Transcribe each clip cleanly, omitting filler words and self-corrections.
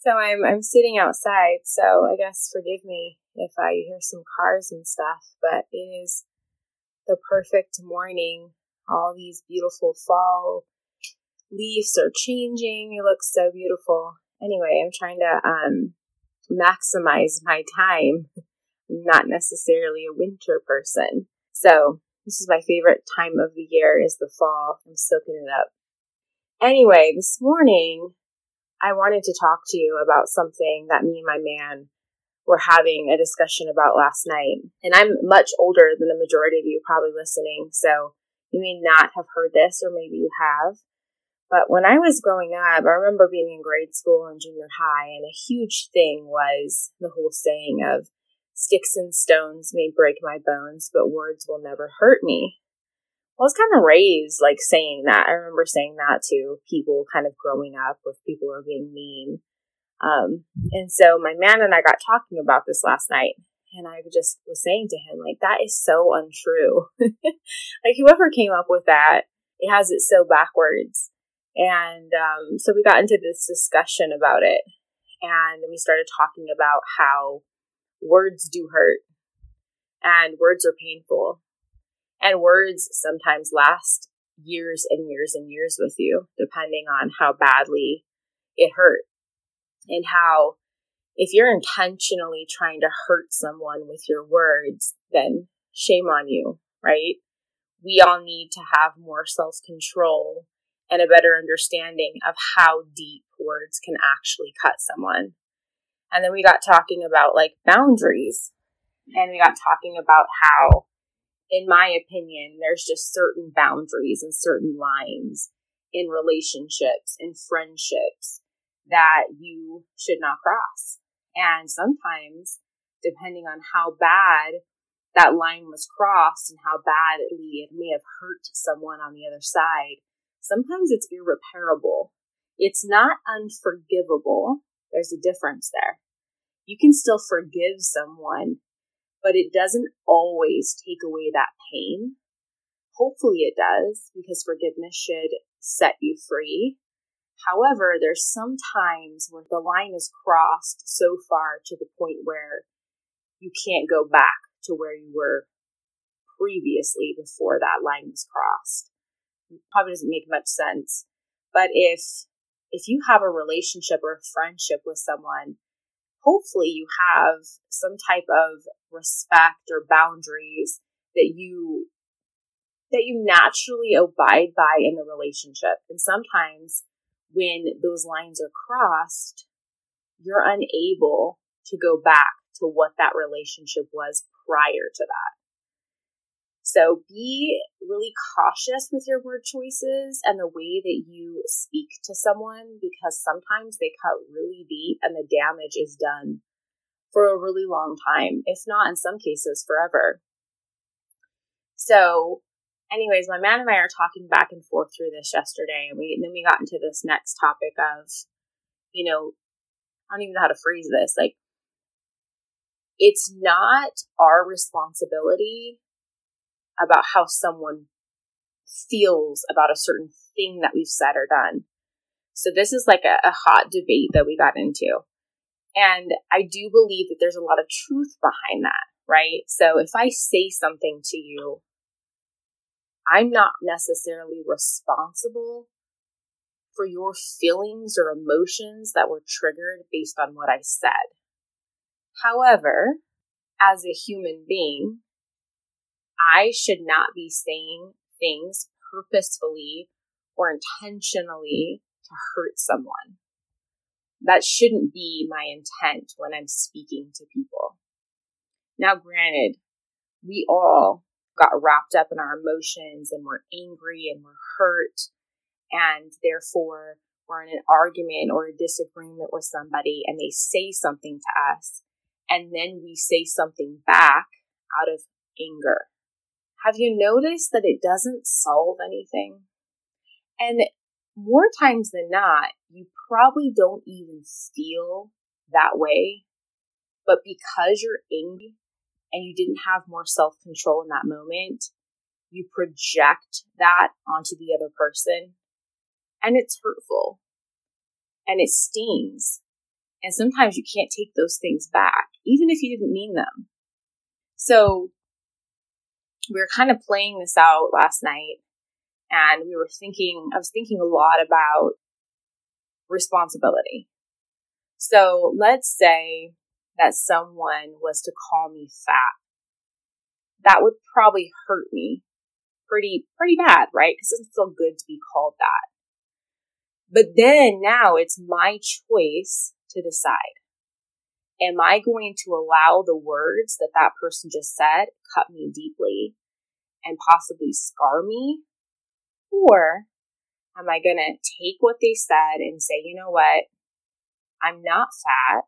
So I'm sitting outside, so I guess forgive me if I hear some cars and stuff, but it is the perfect morning. All these beautiful fall leaves are changing. It looks so beautiful. Anyway, I'm trying to maximize my time. I'm not necessarily a winter person. So this is my favorite time of the year is the fall. I'm soaking it up. Anyway, this morning, I wanted to talk to you about something that me and my man were having a discussion about last night. And I'm much older than the majority of you probably listening, so you may not have heard this, or maybe you have. But when I was growing up, I remember being in grade school and junior high, and a huge thing was the whole saying of, sticks and stones may break my bones, but words will never hurt me. I was kind of raised like saying that. I remember saying that to people kind of growing up with people who are being mean. And so my man and I got talking about this last night, and I just was saying to him, like, that is so untrue. Like, whoever came up with that, it has it so backwards. And so we got into this discussion about it, and we started talking about how words do hurt, and words are painful. And words sometimes last years and years and years with you, depending on how badly it hurt. And how if you're intentionally trying to hurt someone with your words, then shame on you, right? We all need to have more self-control and a better understanding of how deep words can actually cut someone. And then we got talking about like boundaries, and we got talking about how, in my opinion, there's just certain boundaries and certain lines in relationships and friendships that you should not cross. And sometimes, depending on how bad that line was crossed and how badly it may have hurt someone on the other side, sometimes it's irreparable. It's not unforgivable. There's a difference there. You can still forgive someone, but it doesn't always take away that pain. Hopefully it does, because forgiveness should set you free. However, there's some times where the line is crossed so far to the point where you can't go back to where you were previously before that line was crossed. It probably doesn't make much sense. But if you have a relationship or a friendship with someone, hopefully you have some type of respect or boundaries that you naturally abide by in the relationship. And sometimes when those lines are crossed, you're unable to go back to what that relationship was prior to that. So be really cautious with your word choices and the way that you speak to someone, because sometimes they cut really deep and the damage is done for a really long time, if not in some cases forever. So anyways, my man and I are talking back and forth through this yesterday, and then we got into this next topic of, you know, I don't even know how to phrase this. Like, it's not our responsibility about how someone feels about a certain thing that we've said or done. So this is like a hot debate that we got into. And I do believe that there's a lot of truth behind that, right? So if I say something to you, I'm not necessarily responsible for your feelings or emotions that were triggered based on what I said. However, as a human being, I should not be saying things purposefully or intentionally to hurt someone. That shouldn't be my intent when I'm speaking to people. Now, granted, we all got wrapped up in our emotions, and we're angry and we're hurt, and therefore we're in an argument or a disagreement with somebody, and they say something to us, and then we say something back out of anger. Have you noticed that it doesn't solve anything? And more times than not, you probably don't even feel that way, but because you're angry and you didn't have more self-control in that moment, you project that onto the other person, and it's hurtful, and it stings, And sometimes you can't take those things back, even if you didn't mean them. So we were kind of playing this out last night, and I was thinking a lot about responsibility. So let's say that someone was to call me fat. That would probably hurt me pretty bad, right? Because it doesn't feel good to be called that. But then now it's my choice to decide. Am I going to allow the words that person just said cut me deeply and possibly scar me? Or am I going to take what they said and say, you know what? I'm not fat.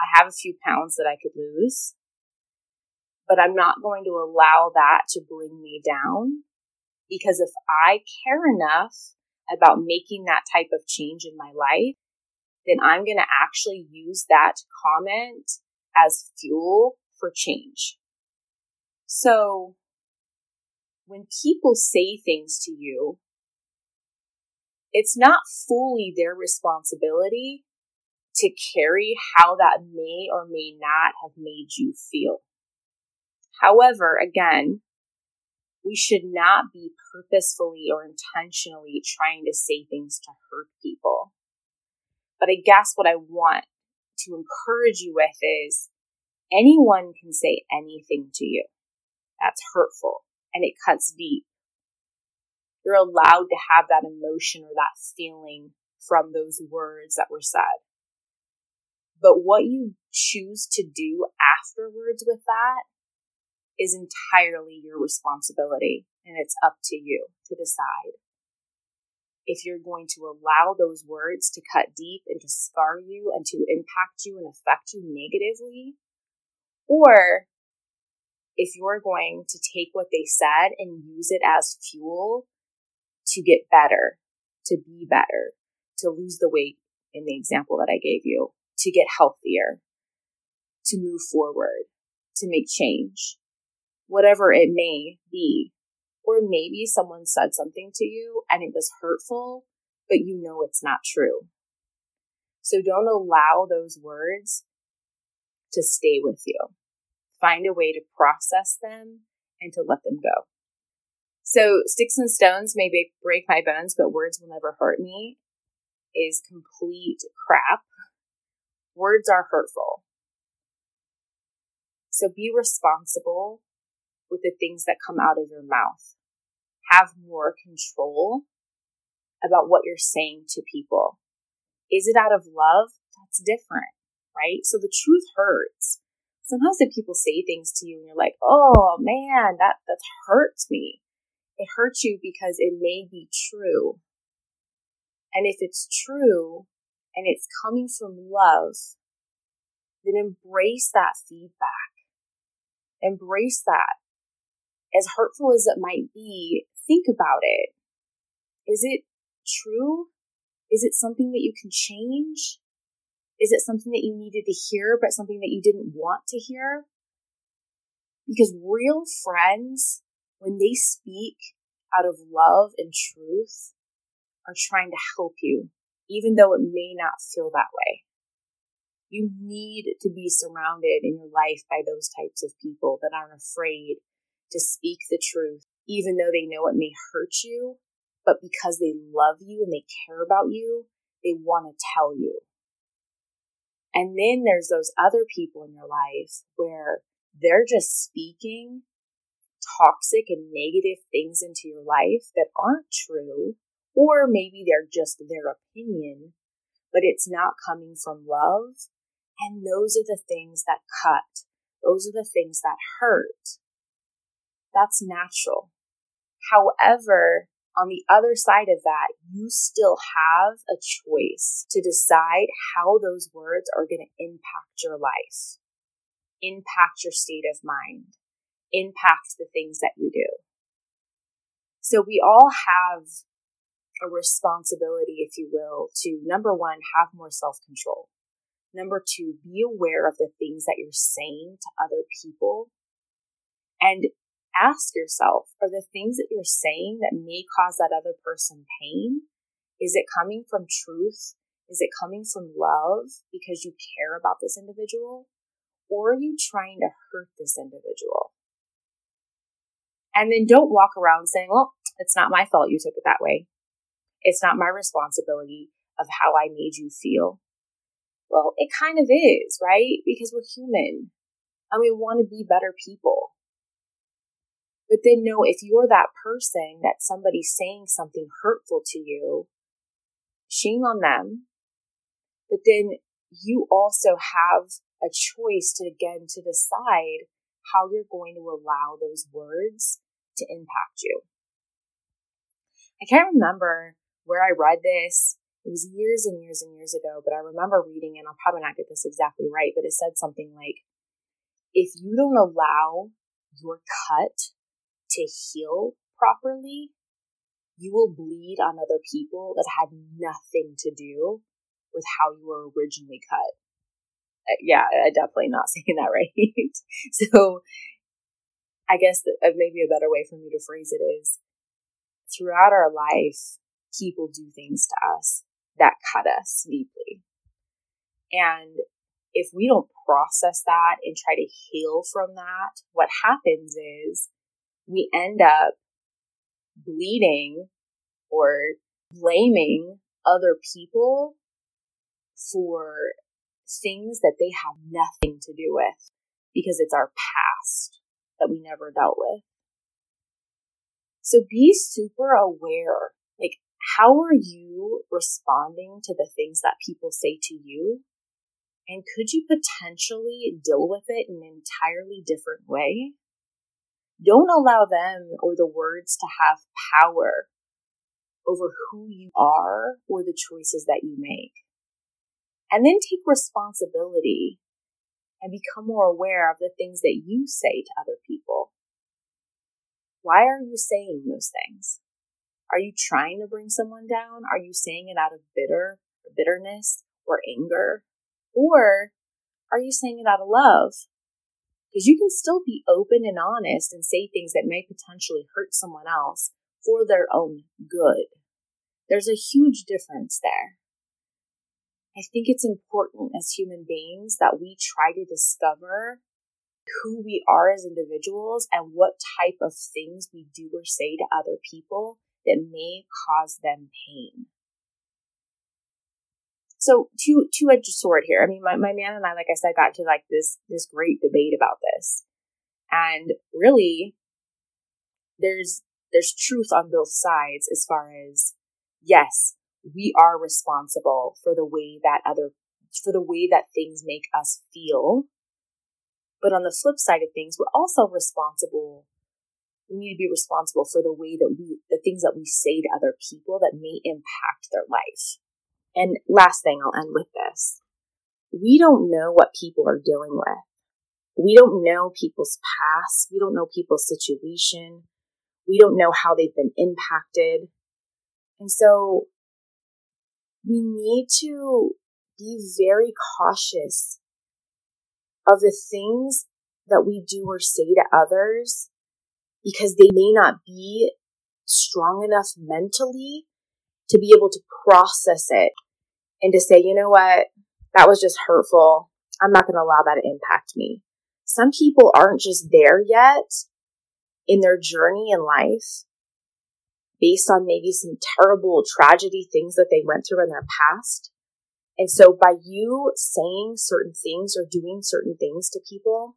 I have a few pounds that I could lose, but I'm not going to allow that to bring me down, because if I care enough about making that type of change in my life, then I'm going to actually use that comment as fuel for change. So when people say things to you, it's not fully their responsibility to carry how that may or may not have made you feel. However, again, we should not be purposefully or intentionally trying to say things to hurt people. But I guess what I want to encourage you with is anyone can say anything to you that's hurtful and it cuts deep. You're allowed to have that emotion or that feeling from those words that were said. But what you choose to do afterwards with that is entirely your responsibility, and it's up to you to decide if you're going to allow those words to cut deep and to scar you and to impact you and affect you negatively, or if you're going to take what they said and use it as fuel to get better, to be better, to lose the weight in the example that I gave you, to get healthier, to move forward, to make change, whatever it may be. Or maybe someone said something to you and it was hurtful, but you know it's not true. So don't allow those words to stay with you. Find a way to process them and to let them go. So sticks and stones may break my bones, but words will never hurt me is complete crap. Words are hurtful. So be responsible with the things that come out of your mouth. Have more control about what you're saying to people. Is it out of love? That's different, right? So the truth hurts. Sometimes if people say things to you and you're like, oh man, that hurts me. It hurts you because it may be true. And if it's true and it's coming from love, then embrace that feedback. Embrace that. As hurtful as it might be, think about it. Is it true? Is it something that you can change? Is it something that you needed to hear, but something that you didn't want to hear? Because real friends, when they speak out of love and truth, are trying to help you, even though it may not feel that way. You need to be surrounded in your life by those types of people that aren't afraid to speak the truth, even though they know it may hurt you, but because they love you and they care about you, they want to tell you. And then there's those other people in your life where they're just speaking toxic and negative things into your life that aren't true, or maybe they're just their opinion, but it's not coming from love. And those are the things that cut. Those are the things that hurt. That's natural. However, on the other side of that, you still have a choice to decide how those words are going to impact your life, impact your state of mind, impact the things that you do. So we all have a responsibility, if you will, to 1, have more self-control. 2, be aware of the things that you're saying to other people, and ask yourself, are the things that you're saying that may cause that other person pain, is it coming from truth? Is it coming from love because you care about this individual? Or are you trying to hurt this individual? And then don't walk around saying, well, it's not my fault you took it that way. It's not my responsibility of how I made you feel. Well, it kind of is, right? Because we're human and we want to be better people. But then know if you're that person that somebody's saying something hurtful to you, shame on them. But then you also have a choice to, again, to decide how you're going to allow those words to impact you. I can't remember where I read this. It was years and years and years ago, but I remember reading, and I'll probably not get this exactly right, but it said something like, if you don't allow your cut to heal properly, you will bleed on other people that had nothing to do with how you were originally cut. Yeah, I'm definitely not saying that right. So I guess that maybe a better way for me to phrase it is, throughout our life, people do things to us that cut us deeply. And if we don't process that and try to heal from that, what happens is we end up bleeding or blaming other people for things that they have nothing to do with, because it's our past that we never dealt with. So be super aware. Like, how are you responding to the things that people say to you? And could you potentially deal with it in an entirely different way? Don't allow them or the words to have power over who you are or the choices that you make. And then take responsibility and become more aware of the things that you say to other people. Why are you saying those things? Are you trying to bring someone down? Are you saying it out of bitterness or anger? Or are you saying it out of love? Because you can still be open and honest and say things that may potentially hurt someone else for their own good. There's a huge difference there. I think it's important as human beings that we try to discover who we are as individuals and what type of things we do or say to other people that may cause them pain. So two-edged sword here. I mean, my man and I, like I said, got to like this great debate about this. And really, there's truth on both sides as far as, yes, we are responsible for the way that things make us feel. But on the flip side of things, we're also responsible. We need to be responsible for the way that the things that we say to other people that may impact their life. And last thing, I'll end with this. We don't know what people are dealing with. We don't know people's past. We don't know people's situation. We don't know how they've been impacted. And so we need to be very cautious of the things that we do or say to others, because they may not be strong enough mentally to be able to process it and to say, you know what, that was just hurtful. I'm not going to allow that to impact me. Some people aren't just there yet in their journey in life based on maybe some terrible tragedy things that they went through in their past. And so by you saying certain things or doing certain things to people,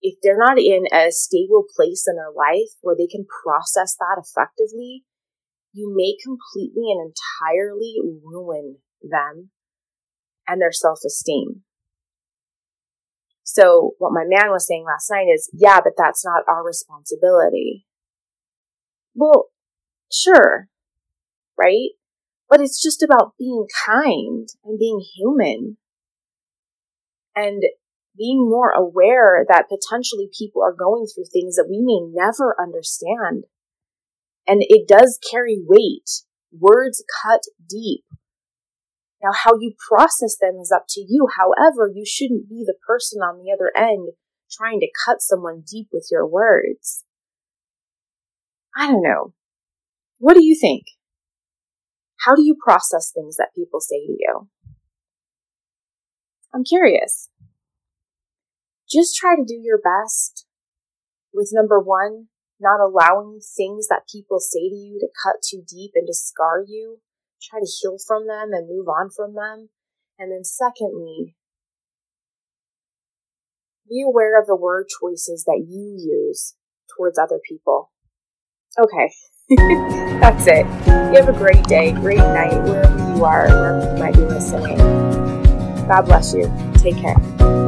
if they're not in a stable place in their life where they can process that effectively, you may completely and entirely ruin them and their self-esteem. So what my man was saying last night is, yeah, but that's not our responsibility. Well, sure, right? But it's just about being kind and being human and being more aware that potentially people are going through things that we may never understand. And it does carry weight. Words cut deep. Now, how you process them is up to you. However, you shouldn't be the person on the other end trying to cut someone deep with your words. I don't know. What do you think? How do you process things that people say to you? I'm curious. Just try to do your best with 1, not allowing things that people say to you to cut too deep and to scar you. Try to heal from them and move on from them. And then secondly, be aware of the word choices that you use towards other people. Okay, that's it. You have a great day, great night, wherever you are, wherever you might be listening. God bless you. Take care.